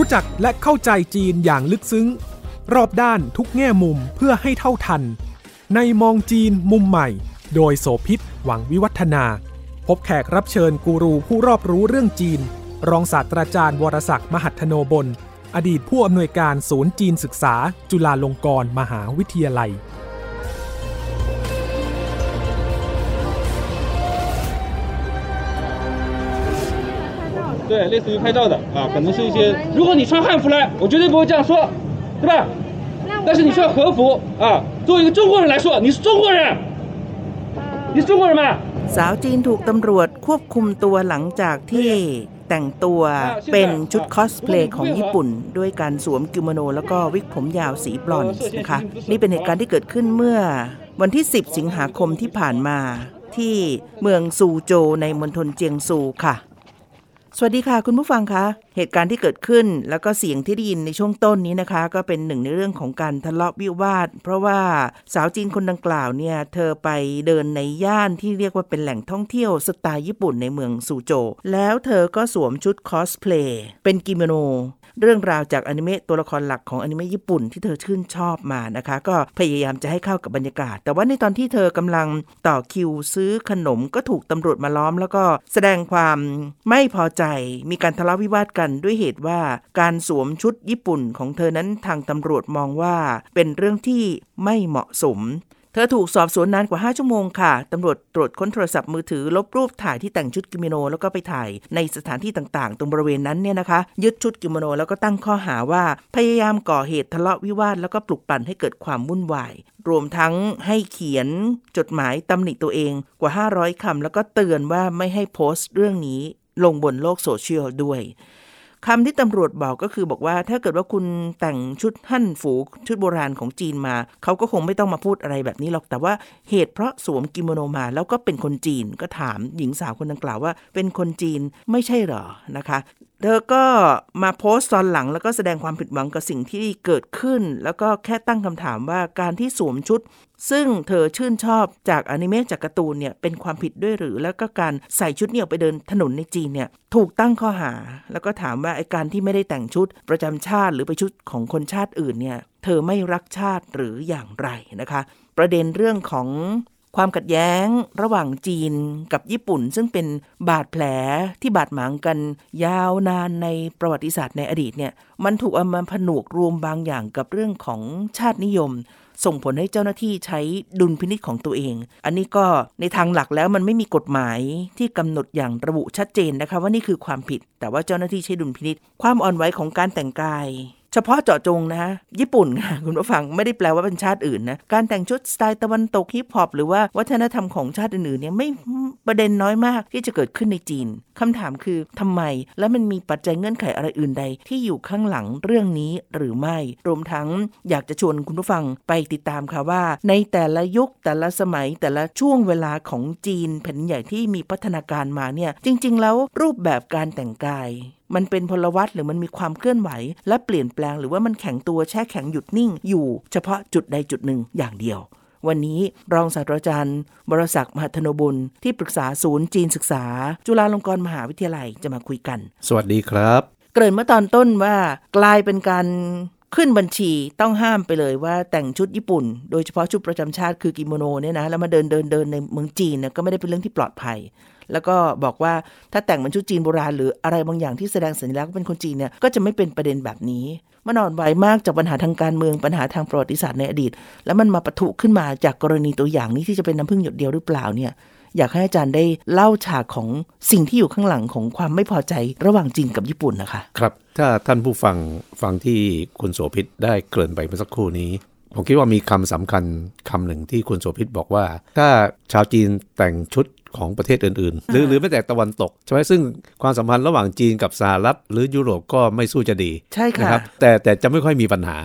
รู้จักและเข้าใจจีนอย่างลึกซึ้งรอบด้านทุกแง่มุมเพื่อให้เท่าทันในมองจีนมุมใหม่โดยโสภิตหวังวิวัฒนาพบแขกรับเชิญกูรูผู้รอบรู้เรื่องจีนรองศาสตราจารย์วรศักดิ์มหัฒโนบลอดีตผู้อำนวยการศูนย์จีนศึกษาจุฬาลงกรณ์มหาวิทยาลัย对，类似于拍照的啊，可能是一些。如果你穿汉服来，我绝对不会这样说，对吧？但是你穿和服啊，作为一个中国人来说，你是中国人，你是中国人吗？สาวจีนถูกตำรวจควบคุมตัวหลังจากที่แต่งตัวเป็นชุดคอสเพลย์ของญี่ปุ่นด้วยการสวมกิโมโนแล้วก็วิกผมยาวสีบลอนด์นะคะนี่เป็นเหตุการณ์ที่เกิดขึ้นเมื่อวันที่10สิงหาคมที่ผ่านมาที่เมืองซูโจวในมณฑลเจียงซูค่ะสวัสดีค่ะคุณผู้ฟังคะเหตุการณ์ที่เกิดขึ้นแล้วก็เสียงที่ได้ยินในช่วงต้นนี้นะคะก็เป็นหนึ่งในเรื่องของการทะเลาะวิวาทเพราะว่าสาวจีนคนดังกล่าวเนี่ยเธอไปเดินในย่านที่เรียกว่าเป็นแหล่งท่องเที่ยวสไตล์ญี่ปุ่นในเมืองซูโจวแล้วเธอก็สวมชุดคอสเพลย์เป็นกิโมโนเรื่องราวจากอนิเมะตัวละครหลักของอนิเมะญี่ปุ่นที่เธอชื่นชอบมานะคะก็พยายามจะให้เข้ากับบรรยากาศแต่ว่าในตอนที่เธอกำลังต่อคิวซื้อขนมก็ถูกตำรวจมาล้อมแล้วก็แสดงความไม่พอใจมีการทะเลาะวิวาทกันด้วยเหตุว่าการสวมชุดญี่ปุ่นของเธอนั้นทางตำรวจมองว่าเป็นเรื่องที่ไม่เหมาะสมเธอถูกสอบสวนนานกว่า5ชั่วโมงค่ะตำรวจตรวจค้นโทรศัพท์มือถือลบรูปถ่ายที่แต่งชุดกิโมโนแล้วก็ไปถ่ายในสถานที่ต่างๆตรงบริเวณนั้นเนี่ยนะคะยึดชุดกิโมโนแล้วก็ตั้งข้อหาว่าพยายามก่อเหตุทะเลาะวิวาทแล้วก็ปลุกปั่นให้เกิดความวุ่นวายรวมทั้งให้เขียนจดหมายตำหนิตัวเองกว่า500คำแล้วก็เตือนว่าไม่ให้โพสต์เรื่องนี้ลงบนโลกโซเชียลด้วยคำที่ตำรวจบอกก็คือบอกว่าถ้าเกิดว่าคุณแต่งชุดฮั่นฝูชุดโบราณของจีนมาเขาก็คงไม่ต้องมาพูดอะไรแบบนี้หรอกแต่ว่าเหตุเพราะสวมกิโมโนมาแล้วก็เป็นคนจีนก็ถามหญิงสาวคนดังกล่าวว่าเป็นคนจีนไม่ใช่หรอนะคะเธอก็มาโพสต์ตอนหลังแล้วก็แสดงความผิดหวังกับสิ่งที่เกิดขึ้นแล้วก็แค่ตั้งคำถามว่าการที่สวมชุดซึ่งเธอชื่นชอบจากอนิเมะจากการ์ตูนเนี่ยเป็นความผิดด้วยหรือแล้วก็การใส่ชุดเนี่ยไปเดินถนนในจีนเนี่ยถูกตั้งข้อหาแล้วก็ถามว่าไอ้การที่ไม่ได้แต่งชุดประจำชาติหรือไปชุดของคนชาติอื่นเนี่ยเธอไม่รักชาติหรืออย่างไรนะคะประเด็นเรื่องของความขัดแย้งระหว่างจีนกับญี่ปุ่นซึ่งเป็นบาดแผลที่บาดหมางกันยาวนานในประวัติศาสตร์ในอดีตเนี่ยมันถูกเอามาผนวกรวมบางอย่างกับเรื่องของชาตินิยมส่งผลให้เจ้าหน้าที่ใช้ดุลพินิจของตัวเองอันนี้ก็ในทางหลักแล้วมันไม่มีกฎหมายที่กำหนดอย่างระบุชัดเจนนะคะว่านี่คือความผิดแต่ว่าเจ้าหน้าที่ใช้ดุลพินิจความอ่อนไหวของการแต่งกายเฉพาะเจาะจงนะญี่ปุ่นค่ะคุณผู้ฟังไม่ได้แปลว่าเป็นชาติอื่นนะการแต่งชุดสไตล์ตะวันตกฮิปฮอปหรือว่าวัฒนธรรมของชาติอื่นๆเนี่ยไม่ประเด็นน้อยมากที่จะเกิดขึ้นในจีนคำถามคือทำไมและมันมีปัจจัยเงื่อนไขอะไรอื่นใดที่อยู่ข้างหลังเรื่องนี้หรือไม่รวมทั้งอยากจะชวนคุณผู้ฟังไปติดตามค่ะว่าในแต่ละยุคแต่ละสมัยแต่ละช่วงเวลาของจีนแผ่นใหญ่ที่มีพัฒนาการมาเนี่ยจริงๆแล้วรูปแบบการแต่งกายมันเป็นพลวัตหรือมันมีความเคลื่อนไหวและเปลี่ยนแปลงหรือว่ามันแข็งตัวแช่แข็งหยุดนิ่งอยู่เฉพาะจุดใดจุดหนึ่งอย่างเดียววันนี้รองศาสตราจารย์วรศักดิ์มหัฒโนบลที่ปรึกษาศูนย์จีนศึกษาจุฬาลงกรณ์มหาวิทยาลัยจะมาคุยกันสวัสดีครับเกริ่นเมื่อตอนต้นว่ากลายเป็นการขึ้นบัญชีต้องห้ามไปเลยว่าแต่งชุดญี่ปุ่นโดยเฉพาะชุดประจำชาติคือกิโมโนเนี่ยนะแล้วมาเดินในเมืองจีนนะก็ไม่ได้เป็นเรื่องที่ปลอดภัยแล้วก็บอกว่าถ้าแต่งเหมือนชุดจีนโบราณหรืออะไรบางอย่างที่แสดงสัญลักษณ์เป็นคนจีนเนี่ยก็จะไม่เป็นประเด็นแบบนี้มันอ่อนไหวมากจากปัญหาทางการเมืองปัญหาทางประวัติศาสตร์ในอดีตแล้วมันมาปะทุขึ้นมาจากกรณีตัวอย่างนี้ที่จะเป็นน้ำพึ่งหยดเดียวหรือเปล่าเนี่ยอยากให้อาจารย์ได้เล่าฉากของสิ่งที่อยู่ข้างหลังของความไม่พอใจระหว่างจีนกับญี่ปุ่นนะคะครับถ้าท่านผู้ฟังฟังที่คุณโสภิตได้เกริ่นไปเมื่อสักครู่นี้ผมคิดว่ามีคำสำคัญคำหนึ่งที่คุณโสภิตบอกว่าถ้าชาวจีนแต่งชุดของประเทศอื่นๆหรือแม้แต่ตะวันตกใช่ไหมซึ่งความสัมพันธ์ระหว่างจีนกับสหรัฐหรือยุโรปก็ไม่สู้จะดีใช่ค่ะนะครับแต่จะไม่ค่อยมีปัญหา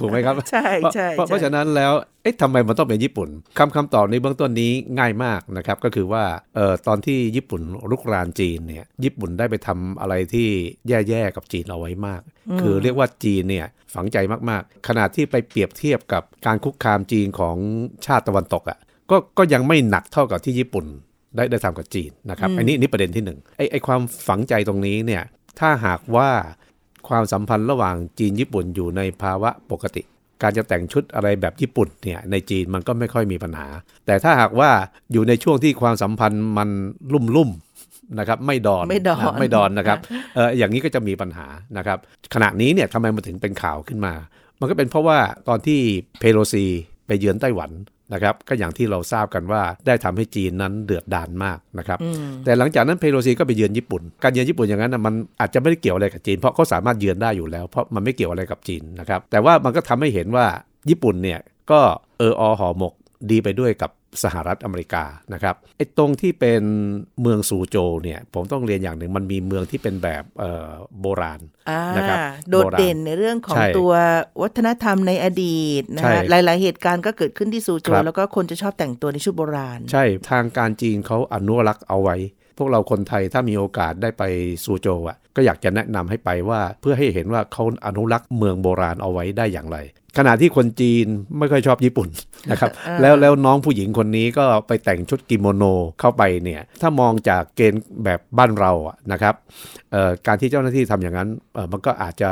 ถูกไหมครับใช่เพราะฉะนั้นแล้วเอ๊ะทำไมมันต้องเป็นญี่ปุ่นคำตอบในเบื้องต้นนี้ง่ายมากนะครับก็คือว่าตอนที่ญี่ปุ่นรุกรานจีนเนี่ยญี่ปุ่นได้ไปทำอะไรที่แย่ๆกับจีนเอาไว้มากคือเรียกว่าจีนเนี่ยฝังใจมากๆขนาดที่ไปเปรียบเทียบกับการคุกคามจีนของชาติตะวันตกอ่ะก็ยังไม่หนักเท่ากับที่ญี่ปุ่นได้ทำกับจีนนะครับอันนี้ประเด็นที่หนึ่งไอ้ความฝังใจตรงนี้เนี่ยถ้าหากว่า ความสัมพันธ์ระหว่างจีนญี่ปุ่นอยู่ในภาวะปกติการจะแต่งชุดอะไรแบบญี่ปุ่นเนี่ยในจีนมันก็ไม่ค่อยมีปัญหาแต่ถ้าหากว่าอยู่ในช่วงที่ความสัมพันธ์มันลุ่มๆนะครับไม่ดอนนะครับอย่างนี้ก็จะมีปัญหานะครับขณะนี้เนี่ยทำไมมันถึงเป็นข่าวขึ้นมามันก็เป็นเพราะว่าตอนที่เพโลซีไปเยือนไต้หวันนะครับก็อย่างที่เราทราบกันว่าได้ทำให้จีนนั้นเดือดดานมากนะครับแต่หลังจากนั้นเพโลซีก็ไปเยือนญี่ปุ่นการเยือนญี่ปุ่นอย่างนั้นมันอาจจะไม่ได้เกี่ยวอะไรกับจีนเพราะเขาสามารถเยือนได้อยู่แล้วเพราะมันไม่เกี่ยวอะไรกับจีนนะครับแต่ว่ามันก็ทำให้เห็นว่าญี่ปุ่นเนี่ยก็ห่อหมกดีไปด้วยกับสหรัฐอเมริกานะครับไอ้ตรงที่เป็นเมืองซูโจวเนี่ยผมต้องเรียนอย่างหนึ่งมันมีเมืองที่เป็นแบบโบราณนะครับโดดเด่นในเรื่องของตัววัฒนธรรมในอดีตนะฮะหลายๆเหตุการณ์ก็เกิดขึ้นที่ซูโจวแล้วก็คนจะชอบแต่งตัวในชุดโบราณใช่ทางการจีนเขาอนุรักษ์เอาไว้พวกเราคนไทยถ้ามีโอกาสได้ไปซูโจวอ่ะก็อยากจะแนะนำให้ไปว่าเพื่อให้เห็นว่าเขาอนุรักษ์เมืองโบราณเอาไว้ได้อย่างไรขณะที่คนจีนไม่ค่อยชอบญี่ปุ่นนะครับแล้วน้องผู้หญิงคนนี้ก็ไปแต่งชุดกิโมโนเข้าไปเนี่ยถ้ามองจากเกณฑ์แบบบ้านเราอะนะครับการที่เจ้าหน้าที่ทำอย่างนั้นมันก็อาจจะ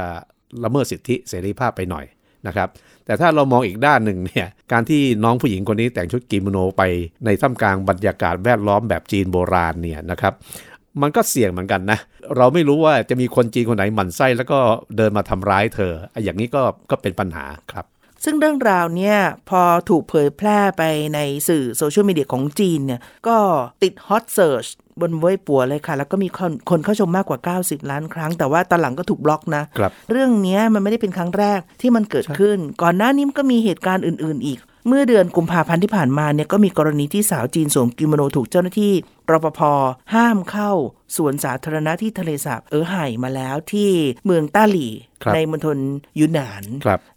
ละเมิดสิทธิเสรีภาพไปหน่อยนะครับแต่ถ้าเรามองอีกด้านหนึ่งเนี่ยการที่น้องผู้หญิงคนนี้แต่งชุดกิโมโนไปในท่ามกลางบรรยากาศแวดล้อมแบบจีนโบราณเนี่ยนะครับมันก็เสี่ยงเหมือนกันนะเราไม่รู้ว่าจะมีคนจีนคนไหนหมั่นไส้แล้วก็เดินมาทำร้ายเธออย่างนี้ก็เป็นปัญหาครับซึ่งเรื่องราวเนี่ยพอถูกเผยแพร่ไปในสื่อโซเชียลมีเดียของจีนเนี่ยก็ติดฮอตเซิร์ชบนเว็บปัวเลยค่ะแล้วก็มีคนเข้าชมมากกว่า90ล้านครั้งแต่ว่าตอนหลังก็ถูกบล็อกนะเรื่องนี้มันไม่ได้เป็นครั้งแรกที่มันเกิดขึ้นก่อนหน้านี้ก็มีเหตุการณ์อื่นๆอีกเมื่อเดือนกุมภาพันธ์ที่ผ่านมาเนี่ยก็มีกรณีที่สาวจีนสวมกิโมโนถูกเจ้าหน้าที่รปภ.ห้ามเข้าสวนสาธารณะที่ทะเลสาบไห่มาแล้วที่เมืองต้าหลี่ในมณฑลยูนนาน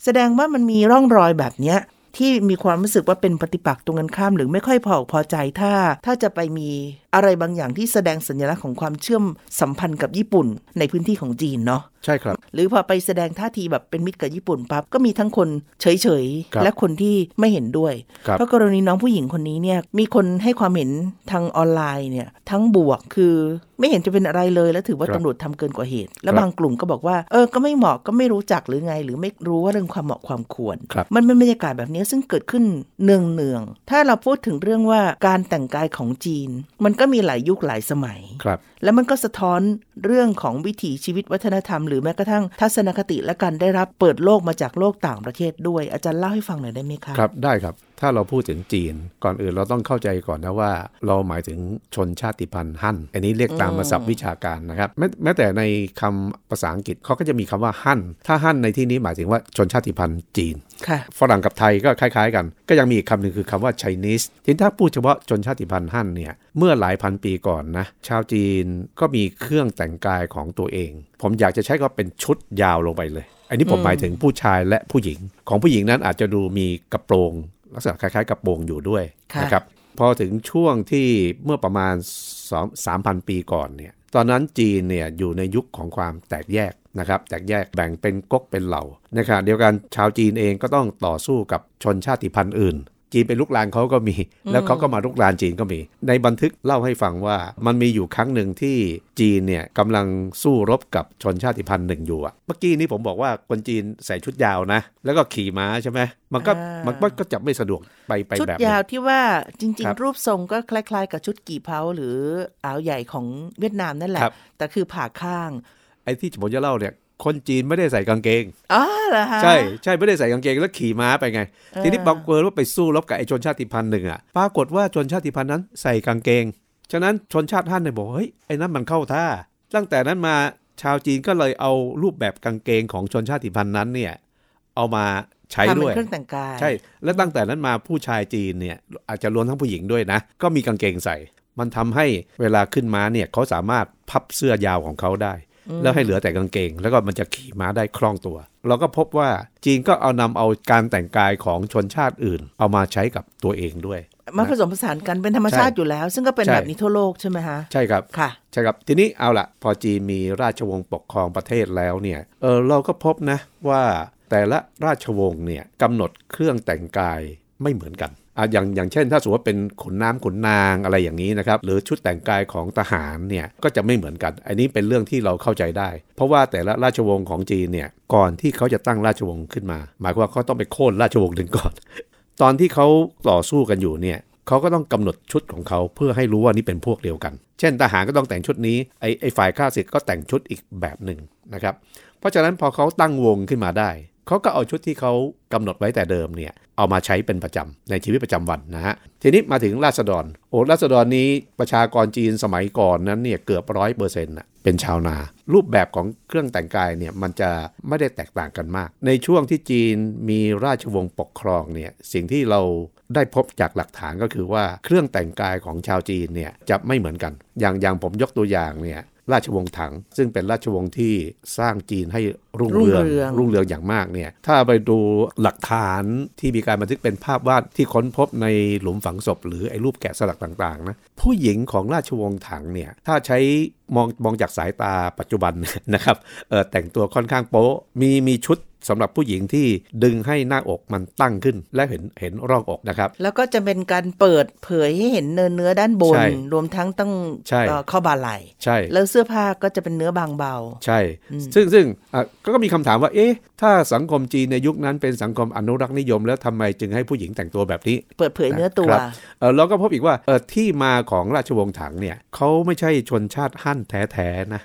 แสดงว่ามันมีร่องรอยแบบเนี้ยที่มีความรู้สึกว่าเป็นปฏิปักษ์ตรงกันข้ามหรือไม่ค่อยพอใจถ้าจะไปมีอะไรบางอย่างที่แสดงสัญลักษณ์ของความเชื่อมสัมพันธ์กับญี่ปุ่นในพื้นที่ของจีนเนาะใช่ครับหรือพอไปแสดงท่าทีแบบเป็นมิตรกับญี่ปุ่นปั๊บก็มีทั้งคนเฉยๆและคนที่ไม่เห็นด้วยเพราะกรณีน้องผู้หญิงคนนี้เนี่ยมีคนให้ความเห็นทางออนไลน์เนี่ยทั้งบวกคือไม่เห็นจะเป็นอะไรเลยแล้วถือว่าตำรวจทำเกินกว่าเหตุและบางกลุ่มก็บอกว่าก็ไม่เหมาะก็ไม่รู้จักหรือไงหรือไม่รู้ว่าเรื่องความเหมาะความควรมันเป็นบรรยากาศแบบนี้ซึ่งเกิดขึ้นเนืองๆถ้าเราพูดถึงเรื่องว่าการแต่งกายของจีนมันก็มีหลายยุคหลายสมัยแล้วมันก็สะท้อนเรื่องของวิถีชีวิตวัฒนธรรมหรือแม้กระทั่งทัศนคติและการได้รับเปิดโลกมาจากโลกต่างประเทศด้วยอาจารย์เล่าให้ฟังหน่อยได้ไหมคะครับได้ครับถ้าเราพูดถึงจีนก่อนอื่นเราต้องเข้าใจก่อนนะว่าเราหมายถึงชนชาติพันธุ์ฮั่นอันนี้เรียกตามศัพท์วิชาการนะครับแม้แต่ในคำภาษาอังกฤษเขาก็จะมีคำว่าฮั่นถ้าฮั่นในที่นี้หมายถึงว่าชนชาติพันธุ์จีนฝรั่งกับไทยก็คล้ายๆกันก็ยังมีอีกคำหนึ่งคือคำว่า Chinese ทีนี้ถ้าพูดเฉพาะชนชาติพันธุ์ฮั่นเนี่ยเมื่อหลายพันปีก่อนนะชาวจีนก็มีเครื่องแต่งกายของตัวเองผมอยากจะใช้ก็เป็นชุดยาวลงไปเลยอันนี้ผมหมายถึงผู้ชายและผู้หญิงของผู้หญิงนั้นอาจจะดูมีกระโปรงลักษณะคล้ายๆกระโปรงอยู่ด้วยนะครับพอถึงช่วงที่เมื่อประมาณ 3,000 ปีก่อนเนี่ยตอนนั้นจีนเนี่ยอยู่ในยุคของความแตกแยกนะครับแตกแยกแบ่งเป็นก๊กเป็นเหล่านะครับเดียวกันชาวจีนเองก็ต้องต่อสู้กับชนชาติพันธุ์อื่นจีนเป็นลุกลานเขาก็มีแล้วเขาก็มาลุกลานจีนก็มีในบันทึกเล่าให้ฟังว่ามันมีอยู่ครั้งหนึ่งที่จีนเนี่ยกำลังสู้รบกับชนชาติพันธุ์หนึ่งอยู่อะเมื่อกี้นี้ผมบอกว่าคนจีนใส่ชุดยาวนะแล้วก็ขี่ม้าใช่ไหมมันก็จับไม่สะดวกไปแบบชุดยาวที่ว่าจริงๆรูปทรงก็คล้ายๆกับชุดกี่เพาหรืออ่าวใหญ่ของเวียดนามนั่นแหละแต่คือผ่าข้างไอ้ที่ผมจะเล่าเนี่ยคนจีนไม่ได้ใส่กางเกงเหรอฮะใช่ไม่ได้ใส่กางเกงแล้วขี่ม้าไปไงทีนี้บังเอิญว่าไปสู้รบกับไอ้ชนชาติพันธุ์หนึ่งอ่ะปรากฏว่าชนชาติพันธุ์นั้นใส่กางเกงฉะนั้นชนชาติฮั่นเนี่ยบอกเฮ้ยไอ้นั้นมันเข้าท่าตั้งแต่นั้นมาชาวจีนก็เลยเอารูปแบบกางเกงของชนชาติพันธุ์นั้นเนี่ยเอามาใช้ด้วยทำเป็นเครื่องแต่งกายใช่และตั้งแต่นั้นมาผู้ชายจีนเนี่ยอาจจะรวมทั้งผู้หญิงด้วยนะก็มีกางเกงใส่มันทำให้เวลาขึ้นม้าเนี่ยเขาสามารถพับเสื้อยาวของเขาได้แล้วให้เหลือแต่กางเกงแล้วก็มันจะขี่ม้าได้คล่องตัวเราก็พบว่าจีนก็เอานำเอาการแต่งกายของชนชาติอื่นเอามาใช้กับตัวเองด้วยมาผสมผสานกันเป็นธรรมชาติอยู่แล้วซึ่งก็เป็นแบบนี้ทั่วโลกใช่ไหมฮะใช่ครับค่ะใช่ครับทีนี้เอาละพอจีนมีราชวงศ์ปกครองประเทศแล้วเนี่ยเราก็พบนะว่าแต่ละราชวงศ์เนี่ยกำหนดเครื่องแต่งกายไม่เหมือนกัน อย่างเช่นถ้าสมมติว่าเป็นขนน้ำขนนางอะไรอย่างนี้นะครับหรือชุดแต่งกายของทหารเนี่ยก็จะไม่เหมือนกันอันนี้เป็นเรื่องที่เราเข้าใจได้เพราะว่าแต่ละราชวงศ์ของจีนเนี่ยก่อนที่เขาจะตั้งราชวงศ์ขึ้นมาหมายความว่าเขาต้องไปโค่นราชวงศ์หนึ่งก่อนตอนที่เขาต่อสู้กันอยู่เนี่ยเขาก็ต้องกำหนดชุดของเขาเพื่อให้รู้ว่านี่เป็นพวกเดียวกันเช่นทหารก็ต้องแต่งชุดนี้ไอ้ฝ่ายข้าศึกก็แต่งชุดอีกแบบหนึ่งนะครับเพราะฉะนั้นพอเขาตั้งวงขึ้นมาได้เขาก็เอาชุดที่เขากำหนดไว้แต่เดิมเนี่ยเอามาใช้เป็นประจำในชีวิตประจำวันนะฮะทีนี้มาถึงราษฎรราษฎรนี้ประชากรจีนสมัยก่อนนั้นเนี่ยเกือบ 100% นะเป็นชาวนารูปแบบของเครื่องแต่งกายเนี่ยมันจะไม่ได้แตกต่างกันมากในช่วงที่จีนมีราชวงศ์ปกครองเนี่ยสิ่งที่เราได้พบจากหลักฐานก็คือว่าเครื่องแต่งกายของชาวจีนเนี่ยจะไม่เหมือนกันอย่างผมยกตัวอย่างเนี่ยราชวงศ์ถังซึ่งเป็นราชวงศ์ที่สร้างจีนให้รุ่งเรืองอย่างมากเนี่ยถ้าไปดูหลักฐานที่มีการบันทึกเป็นภาพวาดที่ค้นพบในหลุมฝังศพหรือไอ้รูปแกะสลักต่างๆนะผู้หญิงของราชวงศ์ถังเนี่ยถ้าใช้มองจากสายตาปัจจุบันนะครับแต่งตัวค่อนข้างโป๊ะมีชุดสำหรับผู้หญิงที่ดึงให้หน้าอกมันตั้งขึ้นและเห็นร่องอกนะครับแล้วก็จะเป็นการเปิดเผยให้เห็นเนื้อด้านบนรวมทั้งต้องข้อบ่าไหล่ใช่แล้วเสื้อผ้าก็จะเป็นเนื้อบางเบาใช่ซึ่งก็มีคำถามว่าเอ๊ะถ้าสังคมจีนในยุคนั้นเป็นสังคมอนุรักษ์นิยมแล้วทำไมจึงให้ผู้หญิงแต่งตัวแบบนี้เปิดเผยเนื้อตัวเราก็พบอีกว่าที่มาของราชวงศ์ถังเนี่ยเขาไม่ใช่ชนชาติฮั่นแท้ๆนะ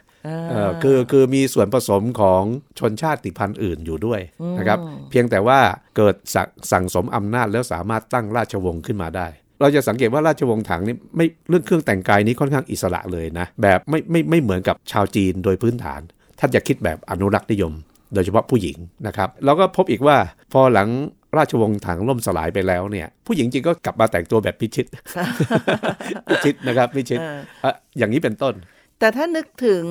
คือมีส่วนผสมของชนชาติพันธุ์อื่นอยู่ด้วยนะครับเพียงแต่ว่าเกิดสั่งสมอำนาจแล้วสามารถตั้งราชวงศ์ขึ้นมาได้เราจะสังเกตว่าราชวงศ์ถังนี่ไม่เรื่องเครื่องแต่งกายนี้ค่อนข้างอิสระเลยนะแบบไม่เหมือนกับชาวจีนโดยพื้นฐานท่านจะคิดแบบอนุรักษ์นิยมโดยเฉพาะผู้หญิงนะครับเราก็พบอีกว่าพอหลังราชวงศ์ถังล่มสลายไปแล้วเนี่ยผู้หญิงจริงก็กลับมาแต่งตัวแบบพิชิต นะครับพิชิตอย่างนี้เป็นต้นแต่ถ้านึกถึง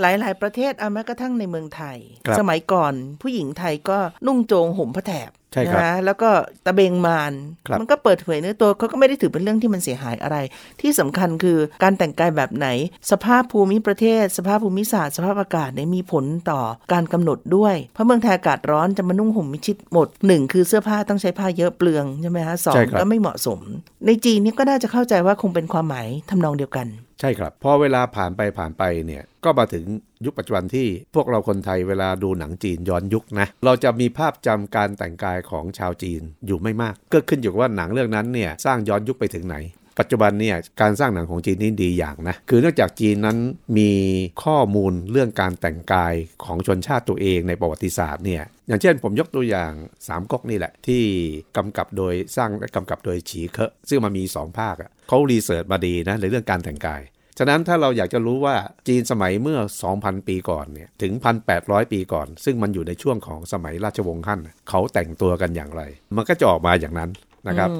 หลายๆประเทศเอาแม้กระทั่งในเมืองไทยสมัยก่อนผู้หญิงไทยก็นุ่งโจงห่มผ้าแถบนะแล้วก็ตะเบงมานมันก็เปิดเผยเนื้อตัวเขาก็ไม่ได้ถือเป็นเรื่องที่มันเสียหายอะไรที่สำคัญคือการแต่งกายแบบไหนสภาพภูมิประเทศสภาพภูมิศาสตร์สภาพอากาศเนี่ยมีผลต่อการกำหนดด้วยเพราะเมืองไทยอากาศร้อนจะมานุ่งห่มมิชิดหมดหนึ่งคือเสื้อผ้าต้องใช้ผ้าเยอะเปลืองใช่ไหมฮะสองก็ไม่เหมาะสมในจีนนี่ก็น่าจะเข้าใจว่าคงเป็นความหมายทำนองเดียวกันใช่ครับพอเวลาผ่านไปเนี่ยก็มาถึงยุคปัจจุบันที่พวกเราคนไทยเวลาดูหนังจีนย้อนยุคนะเราจะมีภาพจำการแต่งกายของชาวจีนอยู่ไม่มากก็ขึ้นอยู่กับว่าหนังเรื่องนั้นเนี่ยสร้างย้อนยุคไปถึงไหนปัจจุบันเนี่ยการสร้างหนังของจีนนี่ดีอย่างนะคือนอกจากจีนนั้นมีข้อมูลเรื่องการแต่งกายของชนชาติตัวเองในประวัติศาสตร์เนี่ยอย่างเช่นผมยกตัวอย่างสามก๊กนี่แหละที่กำกับโดยฉีเคอะซึ่งมันมี2ภาคอ่ะเขารีเสิร์ชมาดีนะในเรื่องการแต่งกายฉะนั้นถ้าเราอยากจะรู้ว่าจีนสมัยเมื่อ 2,000 ปีก่อนเนี่ยถึง 1,800 ปีก่อนซึ่งมันอยู่ในช่วงของสมัยราชวงศ์ฮั่นเขาแต่งตัวกันอย่างไรมันก็จะออกมาอย่างนั้นนะครับ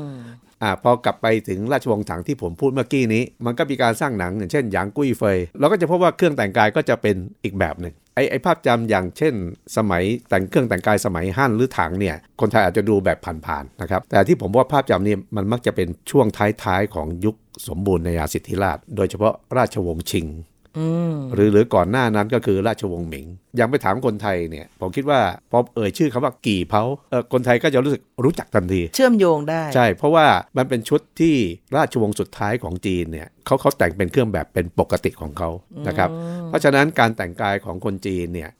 พอกลับไปถึงราชวงศ์ถังที่ผมพูดเมื่อกี้นี้มันก็มีการสร้างหนังอย่างเช่นหยางกุ้ยเฟยเราก็จะพบว่าเครื่องแต่งกายก็จะเป็นอีกแบบนึงไอ้ภาพจำอย่างเช่นสมัยแต่งเครื่องแต่งกายสมัยฮั่นหรือถังเนี่ยคนไทยอาจจะดูแบบผ่านๆนะครับแต่ที่ผมว่าภาพจำนี่มันมักจะเป็นช่วงท้ายๆของยุคสมบูรณาญาสิทธิราชโดยเฉพาะราชวงศ์ชิงหรือก่อนหน้านั้นก็คือราชวงศ์หมิงยังไปถามคนไทยเนี่ยผมคิดว่าพอเอ่ยชื่อคำว่ากี่เพ้าคนไทยก็จะรู้สึกรู้จักทันทีเชื่อมโยงได้ใช่เพราะว่ามันเป็นชุดที่ราชวงศ์สุดท้ายของจีนเนี่ยเขาแต่งเป็นเครื่องแบบเป็นปกติของเขานะครับเพราะฉะนั้นการแต่งกายของคนจีนเนี่ย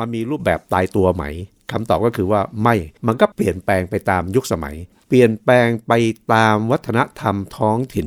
มันมีรูปแบบตายตัวไหมคำตอบก็คือว่าไม่มันก็เปลี่ยนแปลงไปตามยุคสมัยเปลี่ยนแปลงไปตามวัฒนธรรมท้องถิ่น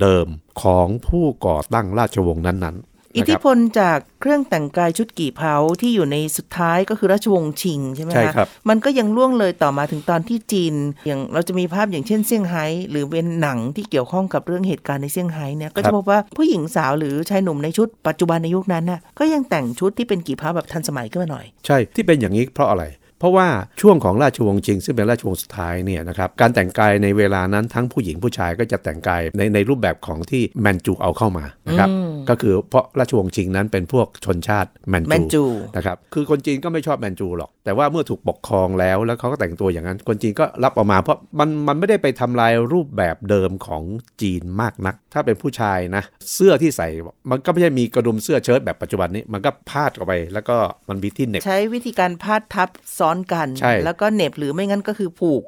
เดิมของผู้ก่อตั้งราชวงศ์นั้นๆอิทธิพลจากเครื่องแต่งกายชุดกี่เผาที่อยู่ในสุดท้ายก็คือราชวงศ์ชิงใช่ไหมคะมันก็ยังล่วงเลยต่อมาถึงตอนที่จีนอย่างเราจะมีภาพอย่างเช่นเซี่ยงไฮ้หรือเป็นหนังที่เกี่ยวข้องกับเรื่องเหตุการณ์ในเซี่ยงไฮ้เนี่ยก็จะพบว่าผู้หญิงสาวหรือชายหนุ่มในชุดปัจจุบันในยุคนั้นน่ะก็ยังแต่งชุดที่เป็นกี่เผาแบบทันสมัยขึ้นมาหน่อยใช่ที่เป็นอย่างนี้เพราะอะไรเพราะว่าช่วงของราชวงศ์ชิงซึ่งเป็นราชวงศ์สุดท้ายเนี่ยนะครับการแต่งกายในเวลานั้นทั้งผู้หญิงผู้ชายก็จะแต่งกายในรูปแบบของที่แมนจูเอาเข้ามานะครับก็คือเพราะราชวงศ์ชิงนั้นเป็นพวกชนชาติแมนจูนะครับคือคนจีนก็ไม่ชอบแมนจูหรอกแต่ว่าเมื่อถูกปกครองแล้วเขาก็แต่งตัวอย่างนั้นคนจีนก็รับเอามาเพราะมันไม่ได้ไปทำลายรูปแบบเดิมของจีนมากนักถ้าเป็นผู้ชายนะเสื้อที่ใส่มันก็ไม่ใช่มีกระดุมเสื้อเชิ้ตแบบปัจจุบันนี้มันก็พาดออกไปแล้วก็มันมีที่เหน็บใช้วิธีการพาดทับซ้อน อนกันแล้วก็เหน็บหรือไม่งั้นก็คือผูก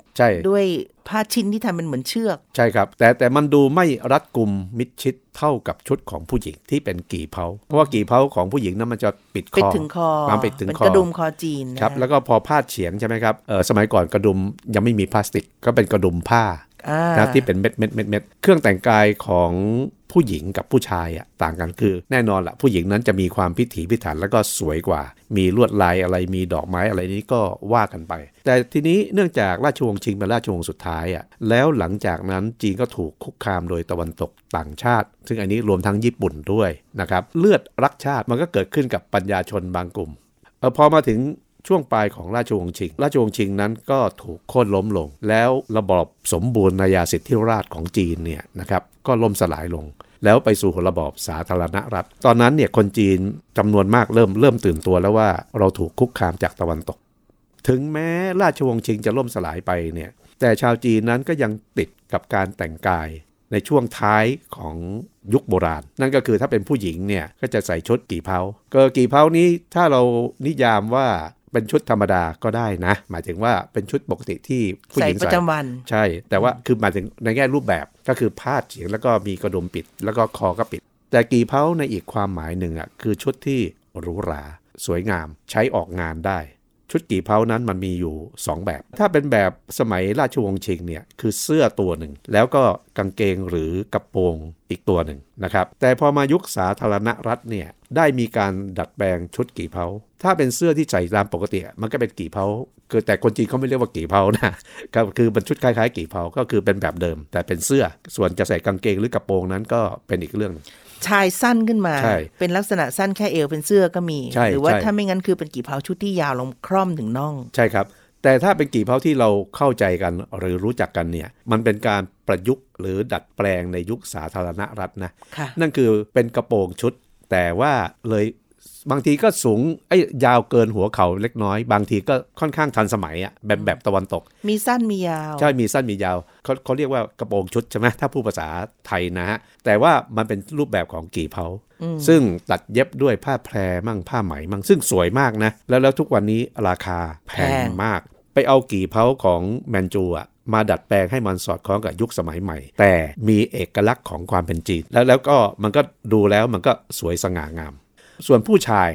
ด้วยผ้าชิ้นที่ทำเป็นเหมือนเชือกใช่ครับแต่มันดูไม่รัดกุมมิดชิดเท่ากับชุดของผู้หญิงที่เป็นกี่เผาเพราะว่ากี่เผาของผู้หญิงนั้นมันจะปิดคอปิดถึงคอมันปิดถึงคอเป็นกระดุมคอจีนครับแล้วก็พอผ้าเฉียงใช่ไหมครับสมัยก่อนกระดุมยังไม่มีพลาสติกก็เป็นกระดุมผ้านะที่เป็นเม็ดเครื่องแต่งกายของผู้หญิงกับผู้ชายอ่ะต่างกันคือแน่นอนล่ะผู้หญิงนั้นจะมีความพิถีพิถันแล้วก็สวยกว่ามีลวดลายอะไรมีดอกไม้อะไรนี้ก็ว่ากันไปแต่ทีนี้เนื่องจากราชวงศ์ชิงเป็นราชวงศ์สุดท้ายอ่ะแล้วหลังจากนั้นจีนก็ถูกคุกคามโดยตะวันตกต่างชาติซึ่งอันนี้รวมทั้งญี่ปุ่นด้วยนะครับเลือดรักชาติมันก็เกิดขึ้นกับปัญญาชนบางกลุ่มพอมาถึงช่วงปลายของราชวงศ์ชิงนั้นก็ถูกโค่นล้มลงแล้วระบอบสมบูรณาญาสิทธิราชย์ของจีนเนี่ยนะครับก็ล่มสลายลงแล้วไปสู่ระบอบสาธารณรัฐตอนนั้นเนี่ยคนจีนจำนวนมากเริ่มตื่นตัวแล้วว่าเราถูกคุกคามจากตะวันตกถึงแม้ราชวงศ์ชิงจะล่มสลายไปเนี่ยแต่ชาวจีนนั้นก็ยังติดกับการแต่งกายในช่วงท้ายของยุคโบราณนั่นก็คือถ้าเป็นผู้หญิงเนี่ยก็จะใส่ชุดกี่เผากี่เผานี้ถ้าเรานิยามว่าเป็นชุดธรรมดาก็ได้นะหมายถึงว่าเป็นชุดปกติที่ผู้หญิงใส่ประจำวันใช่แต่ว่าคือหมายถึงในแง่รูปแบบก็คือผ้าเฉียงแล้วก็มีกระดุมปิดแล้วก็คอก็ปิดแต่กี่เผาในอีกความหมายหนึ่งอ่ะคือชุดที่หรูหราสวยงามใช้ออกงานได้ชุดกี่เผานั้นมันมีอยู่2แบบถ้าเป็นแบบสมัยราชวงศ์ชิงเนี่ยคือเสื้อตัวหนึ่งแล้วก็กางเกงหรือกระโปรงอีกตัวหนึ่งนะครับแต่พอมายุคสาธารณรัฐเนี่ยได้มีการดัดแปลงชุดกี่เผาถ้าเป็นเสื้อที่ใส่ตามปกติมันก็เป็นกี่เผาคือแต่คนจีนเขาไม่เรียกว่ากี่เผานะครับคือเป็นชุดคล้ายๆกี่เผาก็คือเป็นแบบเดิมแต่เป็นเสื้อส่วนจะใส่กางเกงหรือกระโปรงนั้นก็เป็นอีกเรื่องชายสั้นขึ้นมาเป็นลักษณะสั้นแค่เอวเป็นเสื้อก็มีหรือว่าถ้าไม่งั้นคือเป็นกี่เผาชุดที่ยาวลงคร่อมถึงน่องใช่ครับแต่ถ้าเป็นกี่เผาที่เราเข้าใจกันหรือรู้จักกันเนี่ยมันเป็นการประยุกต์หรือดัดแปลงในยุคสาธารณรัฐนะนั่นคือเป็นกระโปรงชุดแต่ว่าเลยบางทีก็สูงยาวเกินหัวเข่าเล็กน้อยบางทีก็ค่อนข้างทันสมัยอะแบบตะวันตกมีสั้นมียาวใช่มีสั้นมียาวเขาเรียกว่ากระโปรงชุดใช่ไหมถ้าพูดภาษาไทยนะฮะแต่ว่ามันเป็นรูปแบบของกี่เผาซึ่งตัดเย็บด้วยผ้าแพรมั่งผ้าไหมมั่งซึ่งสวยมากนะแล้วทุกวันนี้ราคาแพงมากไปเอากี่เผาของแมนจูอะมาดัดแปลงให้มันสอดคล้องกับยุคสมัยใหม่แต่มีเอกลักษณ์ของความเป็นจีนแล้วก็มันก็ดูแล้วมันก็สวยสง่างามส่วนผู้ชาย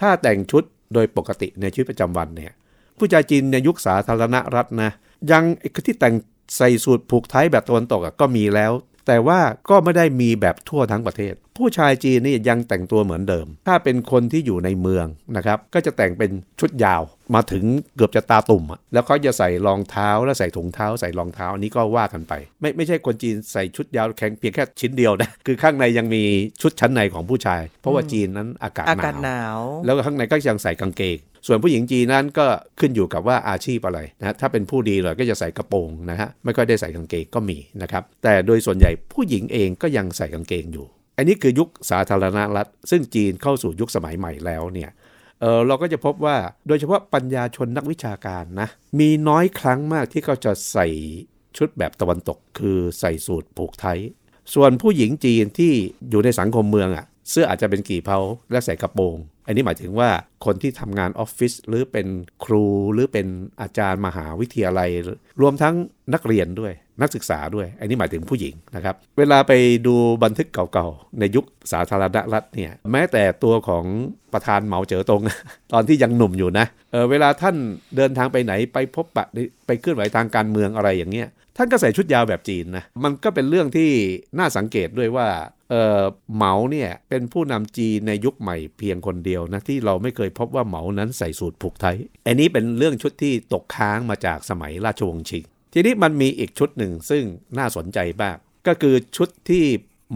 ถ้าแต่งชุดโดยปกติในชีวิตประจำวันเนี่ยผู้ชายจีนในยุคสาธารณรัฐนะยังที่แต่งใส่สูทผูกไทแบบตะวันตกก็มีแล้วแต่ว่าก็ไม่ได้มีแบบทั่วทั้งประเทศผู้ชายจีนนี่ยังแต่งตัวเหมือนเดิมถ้าเป็นคนที่อยู่ในเมืองนะครับก็จะแต่งเป็นชุดยาวมาถึงเกือบจะตาตุ่มแล้วเขาจะใส่รองเท้าแล้วใส่ถุงเท้าใส่รองเท้าอันนี้ก็ว่ากันไปไม่ใช่คนจีนใส่ชุดยาวแค่เพียงแค่ชิ้นเดียวนะคือข้างในยังมีชุดชั้นในของผู้ชายเพราะว่าจีนนั้นอากาศหนาวแล้วข้างในก็ยังใส่กางเกงส่วนผู้หญิงจีนนั้นก็ขึ้นอยู่กับว่าอาชีพอะไรนะถ้าเป็นผู้ดีหน่อยก็จะใส่กระโปรงนะฮะไม่ค่อยได้ใส่กางเกงก็มีนะครับแต่โดยส่วนใหญ่ผู้หญิงเองก็ยังใส่กางเกงอยู่อันนี้คือยุคสาธารณรัฐซึ่งจีนเข้าสู่ยุคสมัยใหม่แล้วเนี่ยเราก็จะพบว่าโดยเฉพาะปัญญาชนนักวิชาการนะมีน้อยครั้งมากที่เขาจะใส่ชุดแบบตะวันตกคือใส่สูทผูกไทส่วนผู้หญิงจีนที่อยู่ในสังคมเมืองอ่ะเสื้ออาจจะเป็นกี่เผาและใส่กระโปรงอันนี้หมายถึงว่าคนที่ทำงานออฟฟิศหรือเป็นครูหรือเป็นอาจารย์มหาวิทยาลัยรวมทั้งนักเรียนด้วยนักศึกษาด้วยอันนี้หมายถึงผู้หญิงนะครับเวลาไปดูบันทึกเก่าๆในยุคสาธารณรัฐเนี่ยแม้แต่ตัวของประธานเหมาเจ๋อตงตอนที่ยังหนุ่มอยู่นะเวลาท่านเดินทางไปไหนไปพบปะไปเคลื่อนไหวทางการเมืองอะไรอย่างเงี้ยท่านก็ใส่ชุดยาวแบบจีนนะมันก็เป็นเรื่องที่น่าสังเกตด้วยว่าเหมาเนี่ยเป็นผู้นำจีนในยุคใหม่เพียงคนเดียวนะที่เราไม่เคยพบว่าเหมานั้นใส่สูทผูกไทอันนี้เป็นเรื่องชุดที่ตกค้างมาจากสมัยราชวงศ์ชิงทีนี้มันมีอีกชุดหนึ่งซึ่งน่าสนใจมากก็คือชุดที่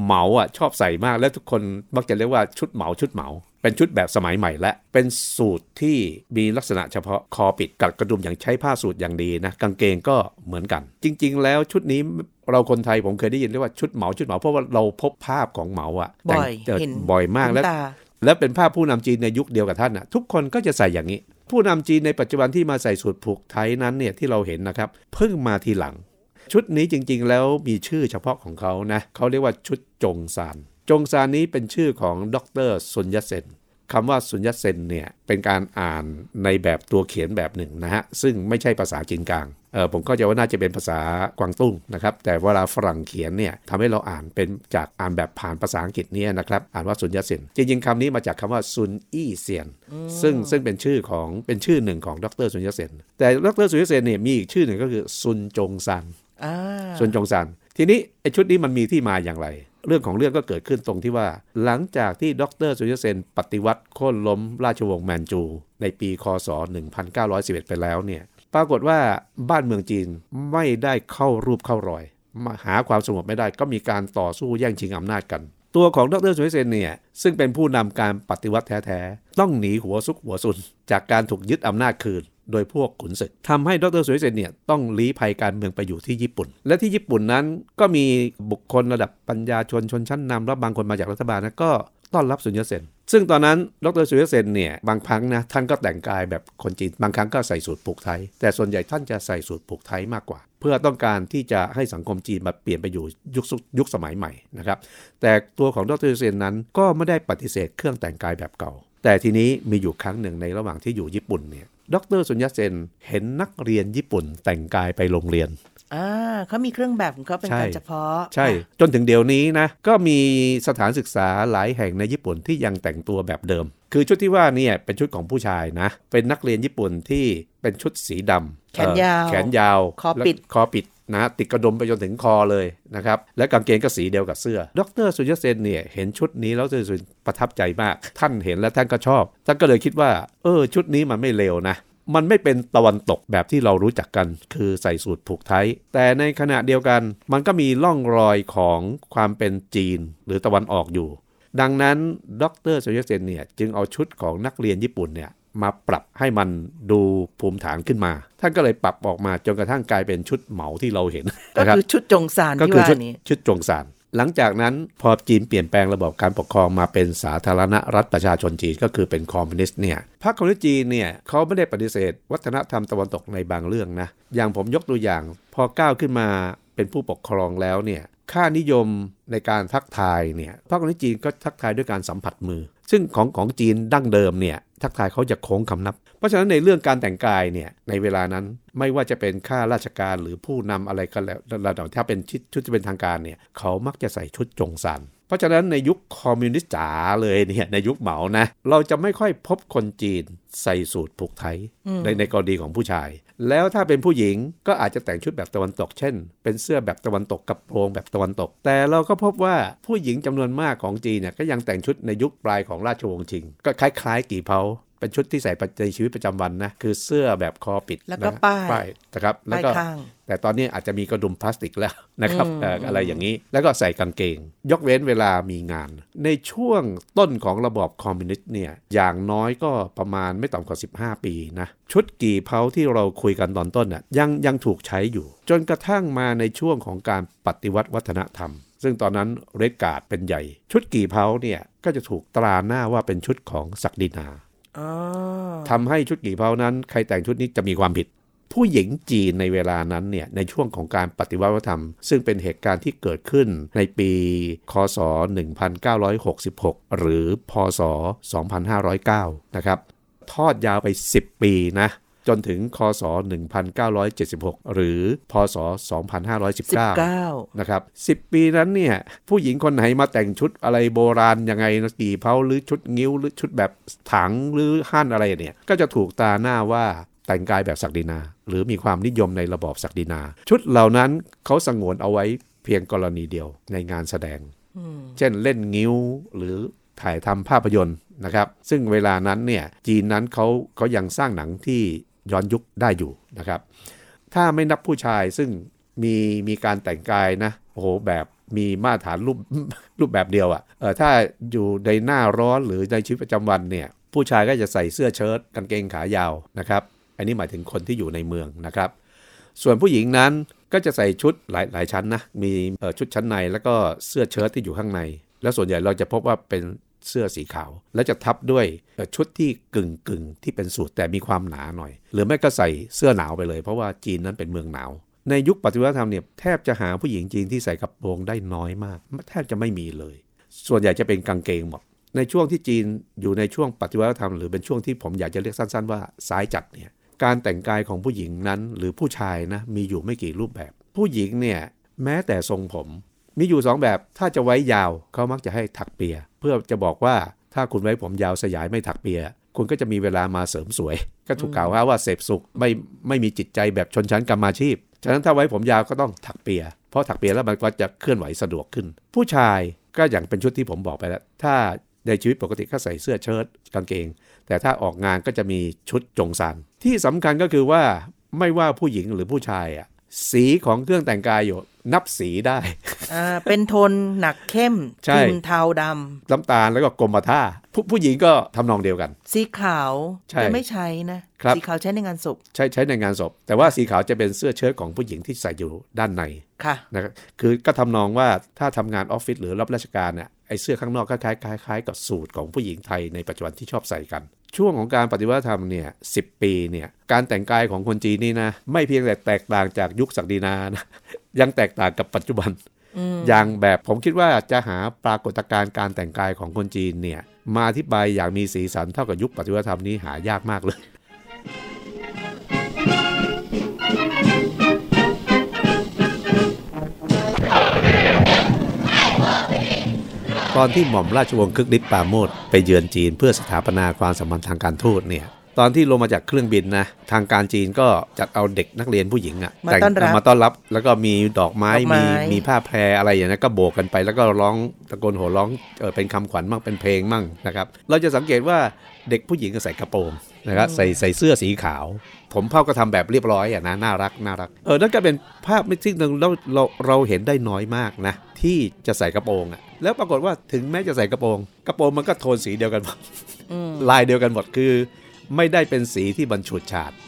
เหมาชอบใส่มากและทุกคนมักจะเรียกว่าชุดเหมาเป็นชุดแบบสมัยใหม่และเป็นสูทที่มีลักษณะเฉพาะคอปิดกัดกระดุมอย่างใช้ผ้าสูทอย่างดีนะกางเกงก็เหมือนกันจริงๆแล้วชุดนี้เราคนไทยผมเคยได้ยินเรียกว่าชุดเหมาเพราะว่าเราพบภาพของเหมาบ่อยมากและเป็นภาพผู้นำจีนในยุคเดียวกับท่านนะทุกคนก็จะใส่อย่างนี้ผู้นำจีนในปัจจุบันที่มาใส่สูทผูกไทนั้นเนี่ยที่เราเห็นนะครับเพิ่งมาทีหลังชุดนี้จริงๆแล้วมีชื่อเฉพาะของเขานะเขาเรียกว่าชุดจงซานนี้เป็นชื่อของดรซุนยัตเซน คำว่าสุญญเซนเนี่ยเป็นการอ่านในแบบตัวเขียนแบบหนึ่งนะฮะซึ่งไม่ใช่ภาษาจีนกลางผมก็จะว่าน่าจะเป็นภาษากวางตุ้งนะครับแต่เวลาฝรั่งเขียนเนี่ยทำให้เราอ่านเป็นจากอ่านแบบผ่านภาษาอังกฤษเนี่ยนะครับอ่านว่าสุญญเซนจริงๆคำนี้มาจากคำว่าซุนอี้เซียนซึ่งเป็นชื่อหนึ่งของดรสุญญเซนแต่ดรสุญญเซนเนี่ยมีอีกชื่อหนึ่งก็คือซุนจงซันซุนจงซันทีนี้ไอ้ชุดนี้มันมีที่มาอย่างไรเรื่องของเรื่องก็เกิดขึ้นตรงที่ว่าหลังจากที่ดร.สุญญเซนปฏิวัติโค่นล้มราชวงศ์แมนจูในปีค.ศ. 1911ไปแล้วเนี่ยปรากฏว่าบ้านเมืองจีนไม่ได้เข้ารูปเข้ารอยหาความสงบไม่ได้ก็มีการต่อสู้แย่งชิงอำนาจกันตัวของดร.สุญญเซนเนี่ยซึ่งเป็นผู้นำการปฏิวัติแท้ๆต้องหนีหัวซุกหัวซุนจากการถูกยึดอำนาจคืนโดยพวกขุนศึกทำให้ดร.สุญญเซนเนี่ยต้องลี้ภัยการเมืองไปอยู่ที่ญี่ปุ่นและที่ญี่ปุ่นนั้นก็มีบุคคลระดับปัญญาชนชนชั้นนำและบางคนมาจากรัฐบาลนะก็ต้อนรับสุญญเซนซึ่งตอนนั้นดร.สุญญเซนเนี่ยบางครั้งนะท่านก็แต่งกายแบบคนจีนบางครั้งก็ใส่สูทผูกไทแต่ส่วนใหญ่ท่านจะใส่สูทผูกไทมากกว่าเพื่อต้องการที่จะให้สังคมจีนมาเปลี่ยนไปอยู่ยุคสมัยใหม่นะครับแต่ตัวของดร.สุญญเซนนั้นก็ไม่ได้ปฏิเสธเครื่องแต่งกายแบบเก่าแต่ทีนี้มีอยู่ครั้งหนึ่งในระหว่างที่อยู่ญี่ปุ่นเนี่ยดร.สุญญเซนเห็นนักเรียนญี่ปุ่นแต่งกายไปโรงเรียนเขามีเครื่องแบบของเขาเป็นการเฉพาะใช่จนถึงเดี๋ยวนี้นะก็มีสถานศึกษาหลายแห่งในญี่ปุ่นที่ยังแต่งตัวแบบเดิมคือชุดที่ว่านี่เป็นชุดของผู้ชายนะเป็นนักเรียนญี่ปุ่นที่เป็นชุดสีดำแขนยาวคอปิดนะติดกระดุมไปจนถึงคอเลยนะครับและกางเกงก็สีเดียวกับเสื้อดร.สุญญเซนเนี่ยเห็นชุดนี้แล้วสุญญเซนประทับใจมากท่านเห็นแล้วท่านก็ชอบท่านก็เลยคิดว่าชุดนี้มันไม่เลวนะมันไม่เป็นตะวันตกแบบที่เรารู้จักกันคือใส่สูทผูกไทแต่ในขณะเดียวกันมันก็มีร่องรอยของความเป็นจีนหรือตะวันออกอยู่ดังนั้นดร.สุญญเซนเนี่ยจึงเอาชุดของนักเรียนญี่ปุ่นเนี่ยมาปรับให้มันดูภูมิฐานขึ้นมาท่านก็เลยปรับออกมาจนกระทั่งกลายเป็นชุดเหมาที่เราเห็นก็คือชุดจงซานที่ว่านี้ชุดจงซานหลังจากนั้นพอจีนเปลี่ยนแปลงระบบการปกครองมาเป็นสาธารณรัฐประชาชนจีนก็คือเป็นคอมมิวนิสต์เนี่ยพรรคคอมมิวนิสต์จีนเนี่ยเขาไม่ได้ปฏิเสธวัฒนธรรมตะวันตกในบางเรื่องนะอย่างผมยกตัวอย่างพอก้าวขึ้นมาเป็นผู้ปกครองแล้วเนี่ยค่านิยมในการทักทายเนี่ยพรรคคอมมิวนิสต์จีนก็ทักทายด้วยการสัมผัสมือซึ่งของจีนดั้งเดิมเนี่ยทักทายเขาจะโค้งคำนับเพราะฉะนั้นในเรื่องการแต่งกายเนี่ยในเวลานั้นไม่ว่าจะเป็นข้าราชการหรือผู้นำอะไรก็แล้วแต่ถ้าเป็นชุดจะเป็นทางการเนี่ยเขามักจะใส่ชุดจงซานเพราะฉะนั้นในยุคคอมมิวนิสต์จ๋าเลยเนี่ยในยุคเหมานะเราจะไม่ค่อยพบคนจีนใส่สูทผูกไทในกรณีของผู้ชายแล้วถ้าเป็นผู้หญิงก็อาจจะแต่งชุดแบบตะวันตกเช่นเป็นเสื้อแบบตะวันตกกับโปรงแบบตะวันตกแต่เราก็พบว่าผู้หญิงจำนวนมากของจีนเนี่ยก็ยังแต่งชุดในยุคปลายของราชวงศ์ชิงก็คล้ายๆกี่เผาเป็นชุดที่ใส่ในชีวิตประจำวันนะคือเสื้อแบบคอปิดแล้วก็ป้ายนะครับแล้วก็แต่ตอนนี้อาจจะมีกระดุมพลาสติกแล้วนะครับ อะไรอย่างนี้แล้วก็ใส่กางเกงยกเว้นเวลามีงานในช่วงต้นของระบอบคอมมิวนิสต์เนี่ยอย่างน้อยก็ประมาณไม่ต่ำกว่า15ปีนะชุดกี่เผาที่เราคุยกันตอนต้นน่ะยังถูกใช้อยู่จนกระทั่งมาในช่วงของการปฏิวัติวัฒนธรรมซึ่งตอนนั้นเรดการ์ดเป็นใหญ่ชุดกี่เผาเนี่ยก็จะถูกตราหน้าว่าเป็นชุดของศักดินาทำให้ชุดกี่เผานั้นใครแต่งชุดนี้จะมีความผิดผู้หญิงจีนในเวลานั้นเนี่ยในช่วงของการปฏิวัติวัฒนธรรมซึ่งเป็นเหตุการณ์ที่เกิดขึ้นในปีค.ศ. 1966หรือพ.ศ. 2509นะครับทอดยาวไป10ปีนะจนถึงค.ศ. 1976หรือพ.ศ. 2519นะครับ10ปีนั้นเนี่ยผู้หญิงคนไหนมาแต่งชุดอะไรโบราณยังไงกี่เผาหรือชุดงิ้วหรือชุดแบบถังหรือฮั่นอะไรเนี่ยก็จะถูกตาหน้าว่าแต่งกายแบบศักดินาหรือมีความนิยมในระบอบศักดินาชุดเหล่านั้นเขาสงวนเอาไว้เพียงกรณีเดียวในงานแสดงเช่นเล่นงิ้วหรือถ่ายทำภาพยนตร์นะครับซึ่งเวลานั้นเนี่ยจีนนั้นเขายังสร้างหนังที่ย้อนยุคได้อยู่นะครับถ้าไม่นับผู้ชายซึ่งมีการแต่งกายนะโอ้โหแบบมีมาตรฐานรูปแบบเดียวอ่ะถ้าอยู่ในหน้าร้อนหรือในชีวิตประจำวันเนี่ยผู้ชายก็จะใส่เสื้อเชิ้ตกางเกงขายาวนะครับอันนี้หมายถึงคนที่อยู่ในเมืองนะครับส่วนผู้หญิงนั้นก็จะใส่ชุดหลายชั้นนะมีชุดชั้นในแล้วก็เสื้อเชิ้ตที่อยู่ข้างในแล้วส่วนใหญ่เราจะพบว่าเป็นเสื้อสีขาวและจะทับด้วยชุดที่กึ่งที่เป็นสูทแต่มีความหนาหน่อยหรือไม่ก็ใส่เสื้อหนาวไปเลยเพราะว่าจีนนั้นเป็นเมืองหนาวในยุคปฏิวัติธรรมเนี่ยแทบจะหาผู้หญิงจีนที่ใส่กระโปรงได้น้อยมากแทบจะไม่มีเลยส่วนใหญ่จะเป็นกางเกงหมด ในช่วงที่จีนอยู่ในช่วงปฏิวัติธรรมหรือเป็นช่วงที่ผมอยากจะเรียกสั้นๆว่าซ้ายจัดเนี่ยการแต่งกายของผู้หญิงนั้นหรือผู้ชายนะมีอยู่ไม่กี่รูปแบบผู้หญิงเนี่ยแม้แต่ทรงผมมีอยู่2แบบถ้าจะไว้ยาวเขามักจะให้ถักเปียเพื่อจะบอกว่าถ้าคุณไว้ผมยาวสยายไม่ถักเปียคุณก็จะมีเวลามาเสริมสวยก็ถูกกล่าวหาว่าเสพสุขไม่มีจิตใจแบบชนชั้นกรรมาชีพฉะนั้นถ้าไว้ผมยาวก็ต้องถักเปียเพราะถักเปียแล้วมันก็จะเคลื่อนไหวสะดวกขึ้นผู้ชายก็อย่างเป็นชุดที่ผมบอกไปแล้วถ้าในชีวิตปกติก็ใส่เสื้อเชิ้ตกางเกงแต่ถ้าออกงานก็จะมีชุดจงซานที่สำคัญก็คือว่าไม่ว่าผู้หญิงหรือผู้ชายอ่ะสีของเครื่องแต่งกายอยู่นับสีได้เป็นโทนหนักเข้มพิมพ์เทาดำน้ำตาลแล้วก็กรมท่าผู้หญิงก็ทำนองเดียวกันสีขาวจะไม่ใช้นะสีขาวใช้ในงานศพใช้ในงานศพแต่ว่าสีขาวจะเป็นเสื้อเชิ้ตของผู้หญิงที่ใส่อยู่ด้านในค่ะนะครับคือก็ทำนองว่าถ้าทำงานออฟฟิศหรือรับราชการเนี่ยไอ้เสื้อข้างนอกก็คล้ายกับสูตรของผู้หญิงไทยในปัจจุบันที่ชอบใส่กันช่วงของการปฏิวัติธรรมเนี่ย10ปีเนี่ยการแต่งกายของคนจีนนี่นะไม่เพียงแต่แตกต่างจากยุคศักดินานะยังแตกต่างกับปัจจุบันอย่างแบบผมคิดว่าจะหาปรากฏการณ์การแต่งกายของคนจีนเนี่ยมาอธิบายอย่างมีสีสันเท่ากับยุคปฏิวัติธรรมนี้หายากมากเลยตอนที่หม่อมราชวงศ์คึกฤทธิ์ปราโมชไปเยือนจีนเพื่อสถาปนาความสัมพันธ์ทางการทูตเนี่ยตอนที่ลงมาจากเครื่องบินนะทางการจีนก็จัดเอาเด็กนักเรียนผู้หญิงอ่ะแต่งมาต้อนรับแล้วก็มีดอกไม้มีผ้าแพรอะไรอย่างนั้นก็โบกกันไปแล้วก็ร้องตะโกนโห่ร้องเป็นคำขวัญมั่งเป็นเพลงมั่งนะครับเราจะสังเกตว่าเด็กผู้หญิงก็ใส่กระโปรงนะครับใส่เสื้อสีขาวผมเผ่าก็ทำแบบเรียบร้อยอ่ะนะน่ารักนั่นก็เป็นภาพไม่ทิ้งเราเห็นได้น้อยมากนะที่จะใส่กระโปรงอ่ะแล้วปรากฏว่าถึงแม้จะใส่กระโปรงมันก็โทนสีเดียวกันหมดลายเดียวกันหมดคือไม่ได้เป็นสีที่บรรจุฉาดพอกา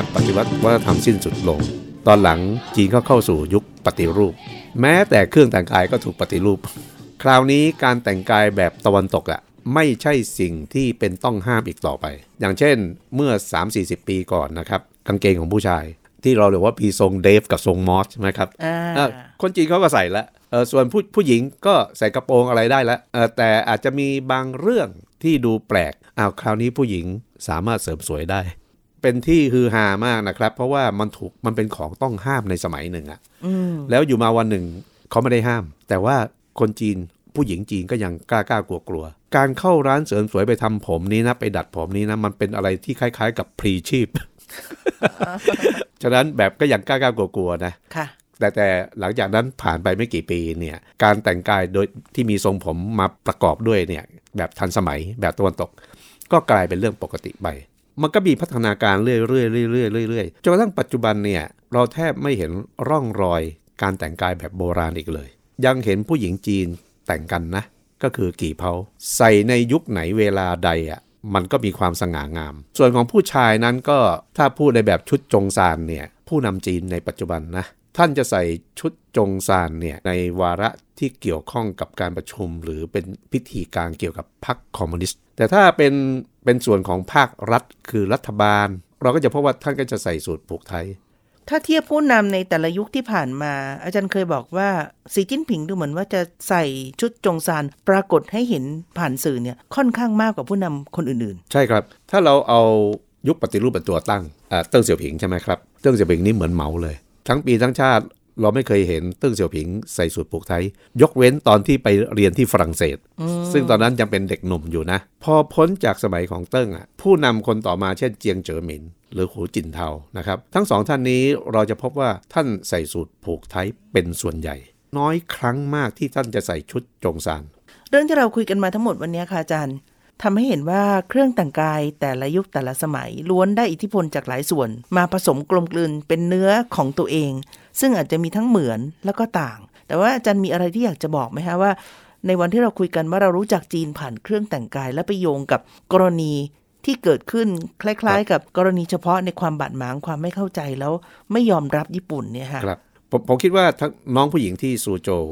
รปฏิวัติวัฒนธรรมสิ้นสุดลงตอนหลังจีนก็เข้าสู่ยุคปฏิรูปแม้แต่เครื่องแต่งกายก็ถูกปฏิรูปคราวนี้การแต่งกายแบบตะวันตกอะไม่ใช่สิ่งที่เป็นต้องห้ามอีกต่อไปอย่างเช่นเมื่อ 30-40 ปีก่อนนะครับกางเกงของผู้ชายที่เราเรียกว่าปีทรงเดฟกับทรงมอสใช่ไหมครับคนจีนเขาก็ใส่ละส่วนผู้หญิงก็ใส่กระโปรงอะไรได้ละแต่อาจจะมีบางเรื่องที่ดูแปลกคราวนี้ผู้หญิงสามารถเสริมสวยได้เป็นที่ฮือฮามากนะครับเพราะว่ามันเป็นของต้องห้ามในสมัยหนึ่งอะแล้วอยู่มาวันหนึ่งเขาไม่ได้ห้ามแต่ว่าคนจีนผู้หญิงจีนก็ยังกล้ากลัวการเข้าร้านเสริมสวยไปทำผมนี้นะไปดัดผมนี้นะมันเป็นอะไรที่คล้ายๆกับพรีชีพฉะนั้นแบบก็ยังกล้ากลัวนะแต่หลังจากนั้นผ่านไปไม่กี่ปีเนี่ยการแต่งกายโดยที่มีทรงผมมาประกอบด้วยเนี่ยแบบทันสมัยแบบตะวันตกก็กลายเป็นเรื่องปกติไปมันก็มีพัฒนาการเรื่อยๆจนกระทั่งปัจจุบันเนี่ยเราแทบไม่เห็นร่องรอยการแต่งกายแบบโบราณอีกเลยยังเห็นผู้หญิงจีนแต่งกันนะก็คือกี่เผาใส่ในยุคไหนเวลาใดอ่ะมันก็มีความสง่างามส่วนของผู้ชายนั้นก็ถ้าพูดในแบบชุดจงซานเนี่ยผู้นำจีนในปัจจุบันนะท่านจะใส่ชุดจงซานเนี่ยในวาระที่เกี่ยวข้องกับการประชุมหรือเป็นพิธีการเกี่ยวกับพรรคคอมมิวนิสต์แต่ถ้าเป็นส่วนของภาครัฐคือรัฐบาลเราก็จะพบว่าท่านก็จะใส่สูทผูกไทถ้าเทียบผู้นำในแต่ละยุคที่ผ่านมาอาจารย์เคยบอกว่าสีจิ้นผิงดูเหมือนว่าจะใส่ชุดจงซานปรากฏให้เห็นผ่านสื่อเนี่ยค่อนข้างมากกว่าผู้นำคนอื่นๆใช่ครับถ้าเราเอายุคปฏิรูปเป็นตัวตั้งเติ้งเสี่ยวผิงใช่ไหมครับเติ้งเสี่ยวผิงนี่เหมือนเหมาเลยทั้งปีทั้งชาติเราไม่เคยเห็นเติ้งเสี่ยวผิงใส่สูทผูกไทยกเว้นตอนที่ไปเรียนที่ฝรั่งเศสซึ่งตอนนั้นยังเป็นเด็กหนุ่มอยู่นะพอพ้นจากสมัยของเติ้งผู้นำคนต่อมาเช่นเจียงเจ๋อหมินหรือหูจินเทานะครับทั้งสองท่านนี้เราจะพบว่าท่านใส่สูทผูกไทเป็นส่วนใหญ่น้อยครั้งมากที่ท่านจะใส่ชุดจงซานเรื่องที่เราคุยกันมาทั้งหมดวันนี้ค่ะอาจารย์ทำให้เห็นว่าเครื่องแต่งกายแต่ละยุคแต่ละสมัยล้วนได้อิทธิพลจากหลายส่วนมาผสมกลมกลืนเป็นเนื้อของตัวเองซึ่งอาจจะมีทั้งเหมือนแล้วก็ต่างแต่ว่าอาจารย์มีอะไรที่อยากจะบอกไหมคะว่าในวันที่เราคุยกันว่าเรารู้จักจีนผ่านเครื่องแต่งกายและไปโยงกับกรณีที่เกิดขึ้นคล้ายๆกับกรณีเฉพาะในความบาดหมางความไม่เข้าใจแล้วไม่ยอมรับญี่ปุ่นเนี่ยค่ะครับผมคิดว่าทั้งน้องผู้หญิงที่ซูโจว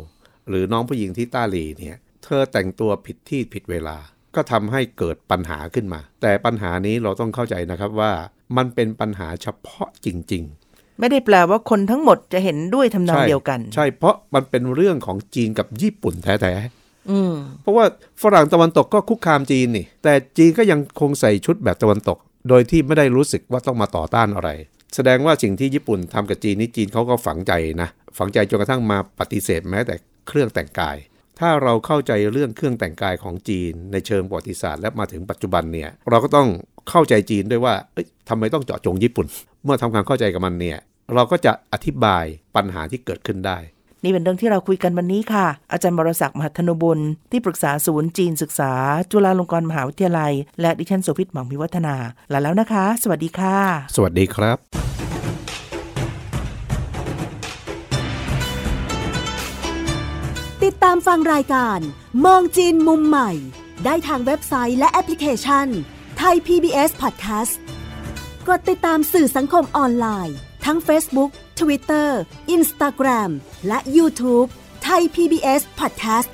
หรือน้องผู้หญิงที่ต้าหลีเนี่ยเธอแต่งตัวผิดที่ผิดเวลาก็ทำให้เกิดปัญหาขึ้นมาแต่ปัญหานี้เราต้องเข้าใจนะครับว่า มันเป็นปัญหาเฉพาะจริงๆไม่ได้แปลว่าคนทั้งหมดจะเห็นด้วยทำนองเดียวกันใช่เพราะมันเป็นเรื่องของจีนกับญี่ปุ่นแท้ๆเพราะว่าฝรั่งตะวันตกก็คุกคามจีนนี่แต่จีนก็ยังคงใส่ชุดแบบตะวันตกโดยที่ไม่ได้รู้สึกว่าต้องมาต่อต้านอะไรแสดงว่าสิ่งที่ญี่ปุ่นทำกับจีนนี่จีนเขาก็ฝังใจนะฝังใจจนกระทั่งมาปฏิเสธแม้แต่เครื่องแต่งกายถ้าเราเข้าใจเรื่องเครื่องแต่งกายของจีนในเชิงประวัติศาสตร์และมาถึงปัจจุบันเนี่ยเราก็ต้องเข้าใจจีนด้วยว่าทำไมต้องเจาะจงญี่ปุ่นเมื่อทำความเข้าใจกับมันเนี่ยเราก็จะอธิบายปัญหาที่เกิดขึ้นได้นี่เป็นเรื่องที่เราคุยกันวันนี้ค่ะอาจารย์บรศักดิ์มหัทธนบุญที่ปรึกษาศูนย์จีนศึกษาจุฬาลงกรณ์มหาวิทยาลัยและดิฉันโสภิตหม่องพิวัฒนาลาแล้วนะคะสวัสดีค่ะสวัสดีครับติดตามฟังรายการมองจีนมุมใหม่ได้ทางเว็บไซต์และแอปพลิเคชันไทย PBS Podcast กดติดตามสื่อสังคมออนไลน์ทั้ง Facebook, Twitter, Instagram และ YouTube ไทย PBS Podcast